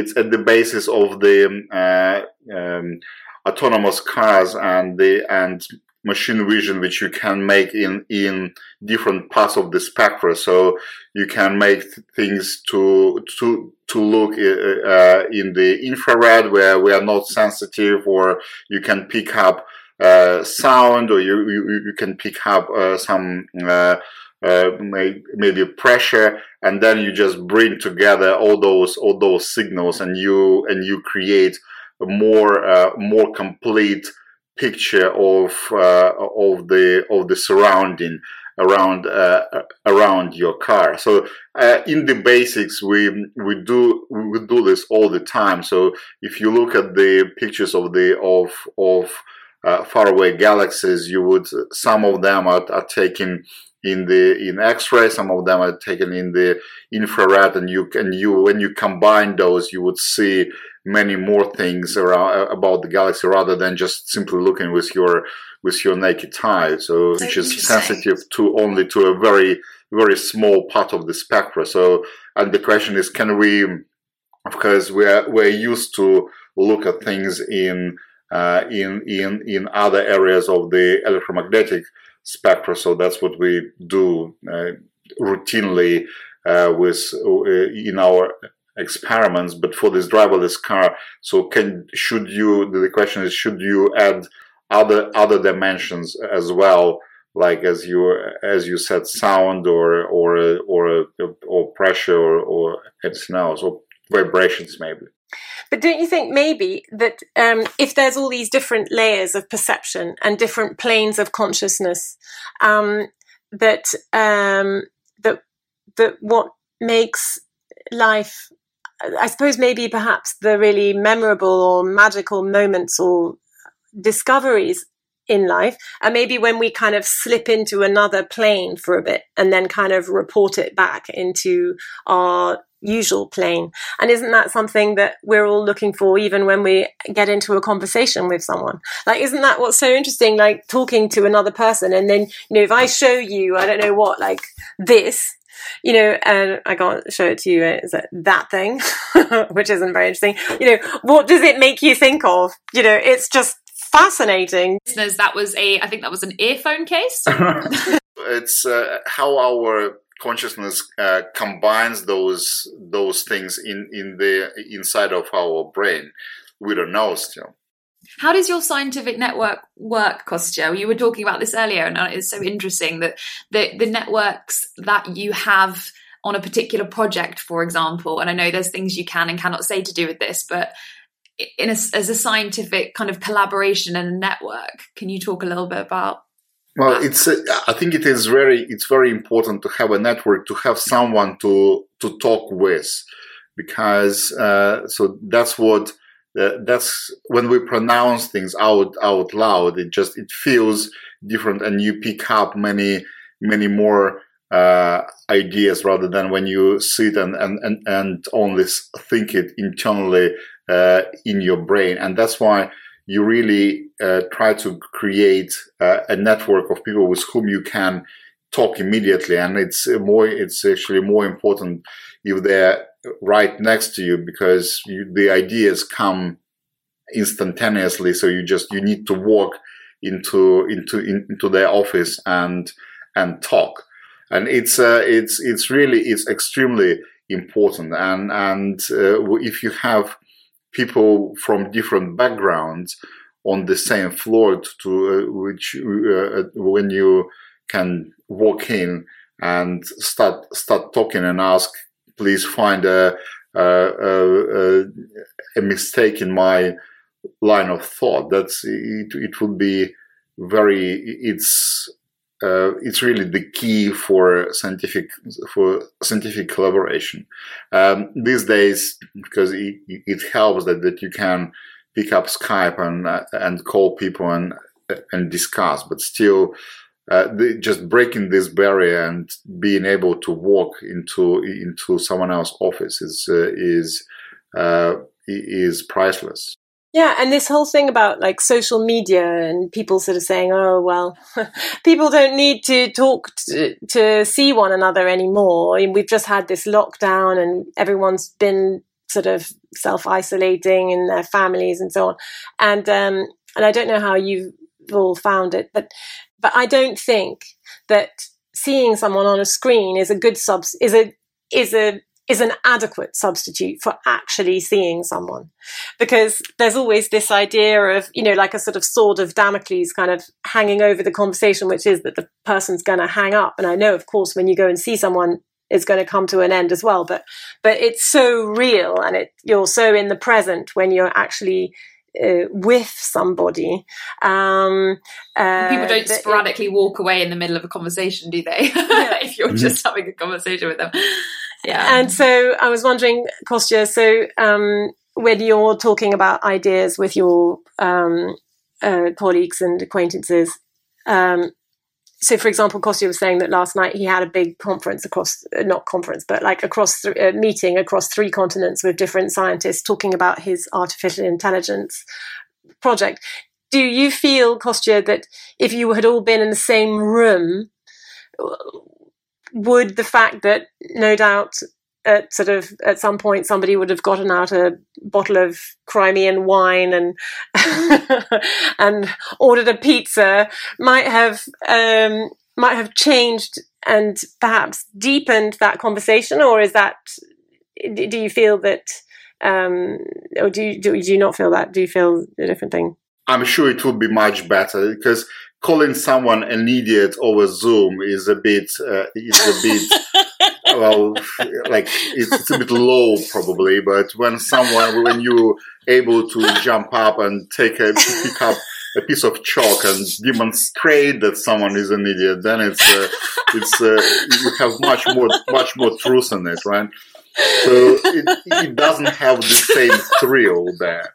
It's at the basis of the uh, um, autonomous cars and the and machine vision, which you can make in in different parts of the spectrum. So you can make things to to to look uh, in the infrared where we are not sensitive, or you can pick up uh, sound, or you, you you can pick up uh, some. Uh, Uh, may, maybe pressure, and then you just bring together all those all those signals, and you and you create a more uh, more complete picture of uh, of the of the surrounding around uh, around your car. So uh, in the basics, we we do we do this all the time. So if you look at the pictures of the of of uh, faraway galaxies, you would some of them are, are taken in the in X-ray. Some of them are taken in the infrared, and you can you when you combine those, you would see many more things around about the galaxy rather than just simply looking with your with your naked eye. So which is sensitive to only to a very very small part of the spectra. So and the question is, can we? Of course, we're we're used to look at things in uh, in in in other areas of the electromagnetic spectra. So that's what we do uh, routinely uh, with uh, in our experiments. But for this driverless car, so can should you? The question is, should you add other other dimensions as well? Like as you as you said, sound or or or or pressure or, or anything else, or vibrations maybe. But don't you think maybe that um, if there's all these different layers of perception and different planes of consciousness, um, that um, that that what makes life, I suppose maybe perhaps the really memorable or magical moments or discoveries in life, and maybe when we kind of slip into another plane for a bit and then kind of report it back into our usual plane. And isn't that something that we're all looking for, even when we get into a conversation with someone? Like, isn't that what's so interesting, like talking to another person, and then, you know, if I show you, I don't know what, like this, you know, and I can't show it to you, is it that thing, which isn't very interesting, you know, what does it make you think of? You know, it's just fascinating. Listeners, that was a, I think that was an earphone case. It's uh, how our consciousness uh, combines those those things in, in the inside of our brain. We don't know still. How does your scientific network work, Kostya? You were talking about this earlier, and it's so interesting that the, the networks that you have on a particular project, for example, and I know there's things you can and cannot say to do with this, but in a, as a scientific kind of collaboration and a network, can you talk a little bit about? Well, it's. Uh, I think it is very. It's very important to have a network, to have someone to to talk with, because uh, so that's what uh, that's when we pronounce things out out loud. It just it feels different, and you pick up many many more uh, ideas rather than when you sit and and and, and only think it internally uh, in your brain, and that's why. You really uh, try to create uh, a network of people with whom you can talk immediately, and it's more. It's actually more important if they're right next to you, because you, the ideas come instantaneously. So you just you need to walk into into in, into their office and and talk, and it's uh, it's it's really it's extremely important, and and uh, if you have people from different backgrounds on the same floor, to uh, which uh, when you can walk in and start start talking and ask, please find a a, a, a mistake in my line of thought. That's it. It would be very. It's uh, it's really the key for scientific for scientific collaboration um, these days, because it, it helps that, that you can pick up Skype and uh, and call people and and discuss. But still, uh, the, just breaking this barrier and being able to walk into into someone else's office is uh, is uh, is priceless. Yeah, and this whole thing about like social media and people sort of saying, oh, well, people don't need to talk to, to see one another anymore. I mean, we've just had this lockdown and everyone's been sort of self-isolating in their families and so on. And um, and I don't know how you've all found it, but but I don't think that seeing someone on a screen is a good sub is a is a is an adequate substitute for actually seeing someone, because there's always this idea of, you know, like a sort of sword of Damocles kind of hanging over the conversation, which is that the person's going to hang up. And I know, of course, when you go and see someone, it's going to come to an end as well. But but it's so real, and it you're so in the present when you're actually uh, with somebody. Um, uh, People don't sporadically it, walk away in the middle of a conversation, do they? Yeah. If you're just having a conversation with them. Yeah. And so I was wondering, Kostya, so um, when you're talking about ideas with your um, uh, colleagues and acquaintances, um, so, for example, Kostya was saying that last night he had a big conference across, not conference, but like across th- a meeting across three continents with different scientists talking about his artificial intelligence project. Do you feel, Kostya, that if you had all been in the same room, would the fact that no doubt at sort of at some point somebody would have gotten out a bottle of Crimean wine and and ordered a pizza might have um, might have changed and perhaps deepened that conversation, or is that? Do you feel that, um, or do you, do do you not feel that? Do you feel a different thing? I'm sure it would be much better, because calling someone an idiot over Zoom is a bit, uh, is a bit, well, like it's, it's a bit low probably. But when someone, when you're able to jump up and take a pick up a piece of chalk and demonstrate that someone is an idiot, then it's, uh, it's uh, you have much more, much more truth in it, right? So it, it doesn't have the same thrill there.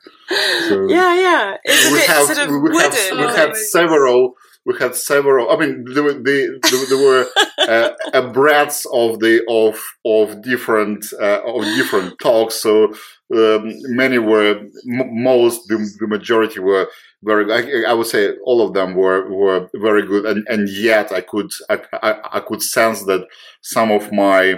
So yeah, yeah. It's we a bit have, sort of we wooden. Have, we had several. We had several. I mean, there were there, there were uh, a breadth of the of of different uh, of different talks. So um, many were m- most the, the majority were very. I, I would say all of them were, were very good. And, and yet I could I, I I could sense that some of my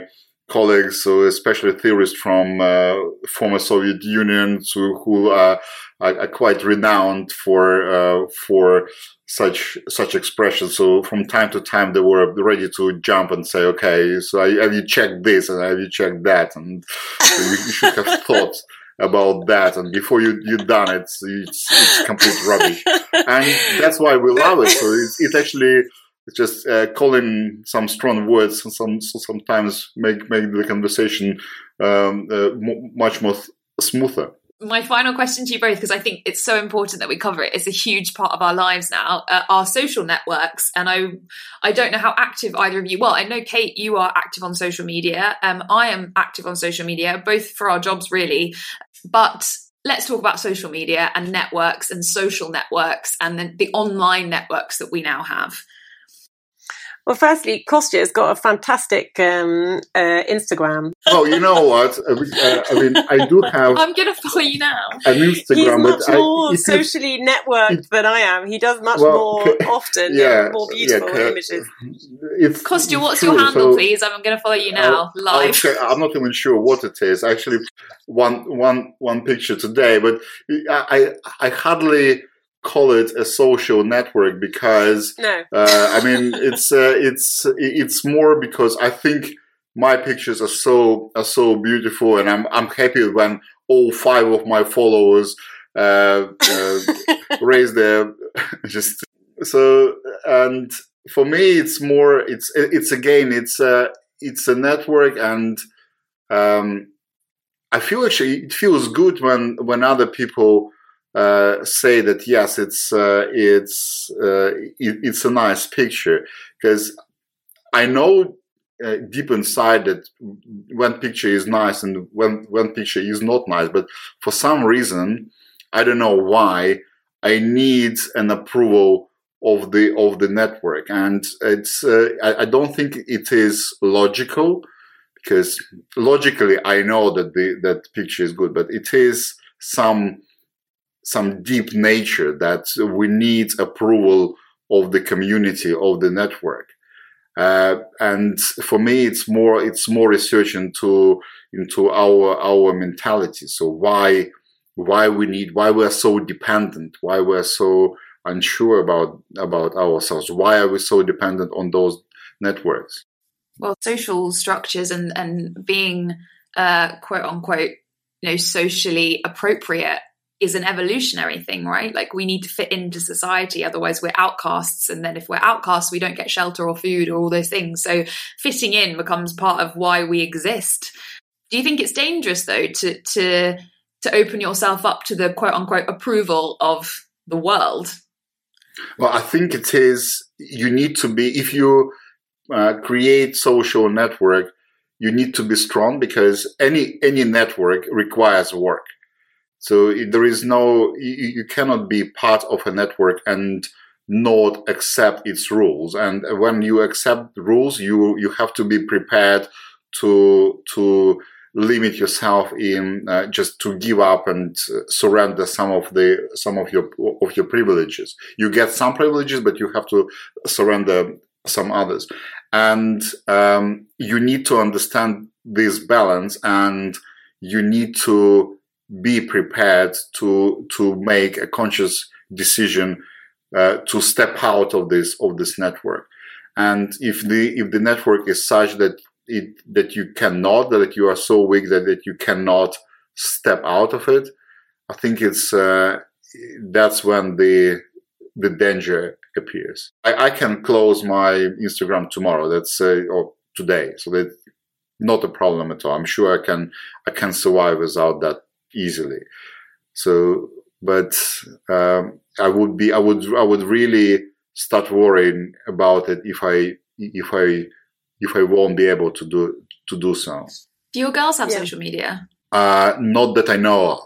colleagues, so especially theorists from uh, former Soviet Union, to, who uh, are, are quite renowned for uh, for such such expressions. So from time to time, they were ready to jump and say, "Okay, so have you checked this and have you checked that?" And so you, you should have thought about that, and before you you done it, it's, it's, it's complete rubbish. And that's why we love it. So it, it actually. It's just uh, calling some strong words and some so sometimes make make the conversation um, uh, m- much more th- smoother. My final question to you both, because I think it's so important that we cover it. It's a huge part of our lives now, uh, our social networks. And I I don't know how active either of you were. I know, Kate, you are active on social media. Um, I am active on social media, both for our jobs, really. But let's talk about social media and networks and social networks and the, the online networks that we now have. Well, firstly, Kostya has got a fantastic um, uh, Instagram. Oh, you know what? Uh, I mean, I do have... I'm going to follow you now. An Instagram. He's much but more I, socially is, networked it, than I am. He does much well, more often yeah, and more beautiful yeah, images. It's, Kostya, what's true. your handle, so, please? I'm going to follow you now, I'll, live. I'll, I'm not even sure what it is. Actually, one, one, one picture today, but I, I, I hardly... call it a social network because no. uh, I mean it's uh, it's it's more because I think my pictures are so are so beautiful, and I'm I'm happy when all five of my followers uh, uh, raise their just so. And for me, it's more it's it's again it's a it's a network, and um, I feel actually it feels good when when other people. Uh, say that yes, it's uh, it's uh, it, it's a nice picture, because I know uh, deep inside that one picture is nice and one one picture is not nice. But for some reason, I don't know why, I need an approval of the of the network, and it's uh, I, I don't think it is logical, because logically I know that the that picture is good, but it is some. some deep nature that we need approval of the community, of the network. Uh, and for me, it's more, it's more research into, into our, our mentality. So why, why we need, why we're so dependent, why we're so unsure about, about ourselves. Why are we so dependent on those networks? Well, social structures and, and being, uh, quote unquote, you know, socially appropriate is an evolutionary thing, right? Like we need to fit into society, otherwise we're outcasts. And then if we're outcasts, we don't get shelter or food or all those things. So fitting in becomes part of why we exist. Do you think it's dangerous though to to to open yourself up to the quote unquote approval of the world? Well, I think it is. You need to be, if you uh, create social network, you need to be strong, because any any network requires work. So there is no, you cannot be part of a network and not accept its rules. And when you accept rules, you you have to be prepared to to limit yourself in uh, just to give up and uh, surrender some of the some of your of your privileges. You get some privileges, but you have to surrender some others. And um, you need to understand this balance, and you need to be prepared to to make a conscious decision uh, to step out of this of this network. And if the if the network is such that It, that you cannot, that you are so weak that, that you cannot step out of it, I think it's uh, that's when the the danger appears. I, I can close my Instagram tomorrow. That's uh, or today, so that's not a problem at all. I'm sure I can I can survive without that easily. So, but um, I would be I would I would really start worrying about it if I if I. if I won't be able to do to do so. Do your girls have yeah. social media? Uh, not that I know of.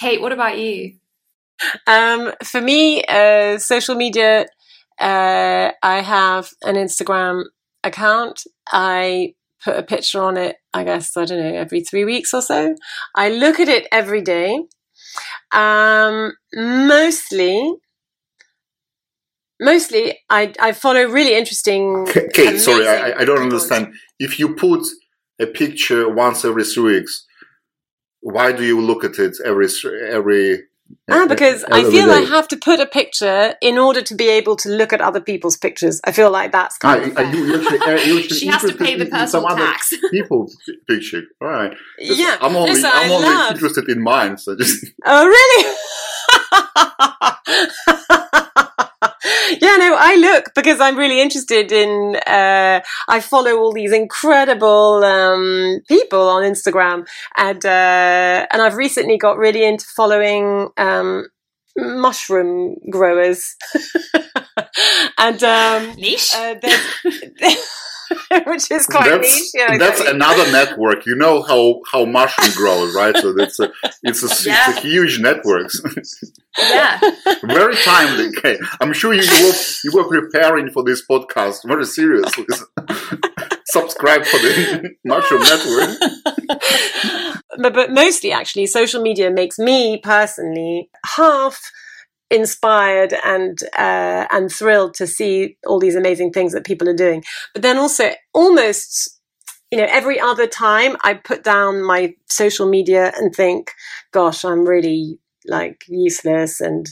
Kate, what about you? Um, for me, uh, social media, uh, I have an Instagram account. I put a picture on it, I guess, I don't know, every three weeks or so. I look at it every day. Um, mostly... Mostly, I I follow really interesting. Kate, sorry, I, I don't understand. If you put a picture once every three weeks, why do you look at it every every? Ah, because every I feel day? I have to put a picture in order to be able to look at other people's pictures. I feel like that's kind ah, of. Are you actually, she has to pay the personal tax. People's picture, all right? Just, yeah, I'm only so I'm I only love. interested in mine. So just. Oh really? Yeah, no, I look because I'm really interested in, uh, I follow all these incredible, um, people on Instagram, and, uh, and I've recently got really into following, um, mushroom growers. and, um, niche? Uh, which is quite that's, niche. You know, that's exactly. Another network. You know how, how mushroom grows, right? So that's a, it's a, yeah. it's a huge network. Yeah. Very timely. Okay. I'm sure you, you, were, you were preparing for this podcast very seriously. Subscribe for the mushroom network. But, but mostly, actually, social media makes me personally half inspired and uh, and thrilled to see all these amazing things that people are doing. But then also almost, you know, every other time I put down my social media and think, gosh, I'm really like useless, and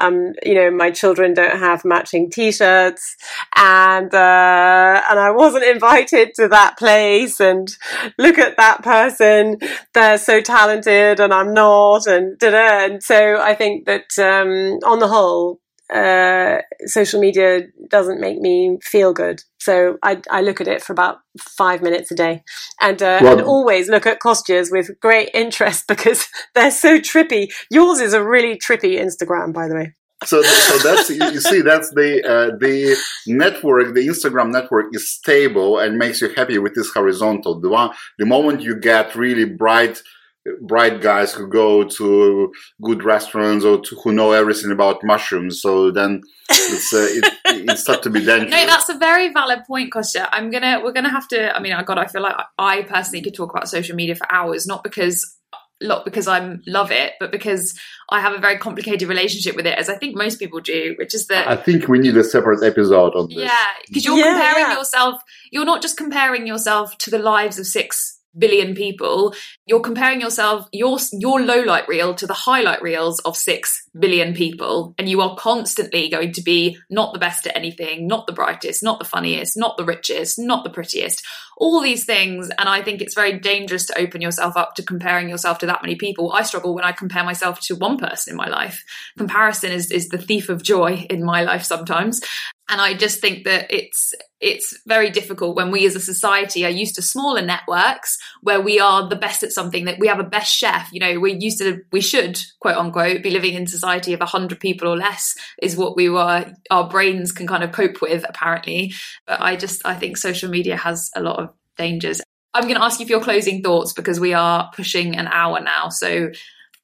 um you know, my children don't have matching t-shirts, and uh and I wasn't invited to that place, and look at that person, they're so talented and I'm not, and da-da. And so I think that um on the whole uh social media doesn't make me feel good, so I, I look at it for about five minutes a day, and uh, well, and always look at Kostya's with great interest because they're so trippy. Yours is a really trippy Instagram, by the way. So, so that's you see, that's the uh, the network, the Instagram network is stable and makes you happy with this horizontal. The one, the moment you get really bright. bright guys who go to good restaurants or to, who know everything about mushrooms. So then it's, uh, it, it's tough to be dangerous. No, that's a very valid point, Kostya. I'm going to, we're going to have to, I mean, oh God, I feel like I personally could talk about social media for hours, not because, not because I love it, but because I have a very complicated relationship with it, as I think most people do, which is that... I think we need a separate episode on this. Yeah, because you're yeah, comparing yeah. yourself, you're not just comparing yourself to the lives of six billion people, you're comparing yourself, your your low light reel to the highlight reels of six billion people, and you are constantly going to be not the best at anything, not the brightest, not the funniest, not the richest, not the prettiest, all these things. And I think it's very dangerous to open yourself up to comparing yourself to that many people. I struggle when I compare myself to one person in my life. Comparison is, is the thief of joy in my life sometimes. And I just think that it's it's very difficult when we as a society are used to smaller networks where we are the best at something, that we have a best chef. You know, we're used to, we should, quote unquote, be living in a society of one hundred people or less is what we were, our brains can kind of cope with, apparently. But I just, I think social media has a lot of dangers. I'm going to ask you for your closing thoughts because we are pushing an hour now. So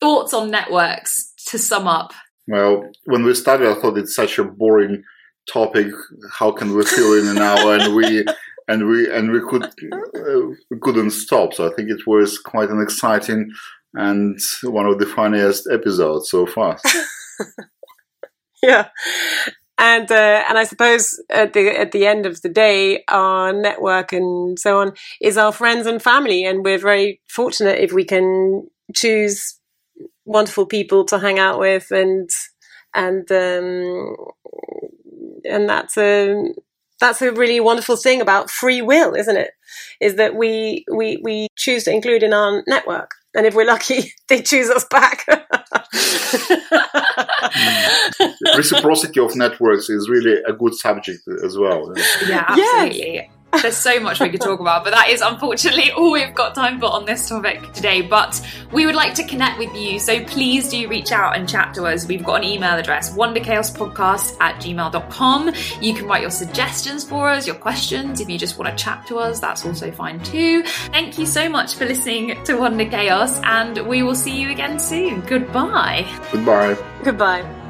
thoughts on networks to sum up. Well, when we started, I thought it's such a boring topic. How can we fill in an hour? And we and we and we could uh, we couldn't stop. So I think it was quite an exciting and one of the funniest episodes so far. Yeah. And uh, and I suppose at the at the end of the day, our network and so on is our friends and family, and we're very fortunate if we can choose wonderful people to hang out with, and and um, and that's a that's a really wonderful thing about free will, isn't it? Is that we we we choose to include in our network, and if we're lucky, they choose us back. Mm. Reciprocity of networks is really a good subject as well. Yeah, absolutely. Yeah. There's so much we could talk about, but that is unfortunately all we've got time for on this topic today. But we would like to connect with you, so please do reach out and chat to us. We've got an email address, wonderchaospodcast at gmail dot com. You can write your suggestions for us, your questions. If you just want to chat to us, that's also fine too. Thank you so much for listening to Wonder Chaos, and we will see you again soon. Goodbye. Goodbye. Goodbye.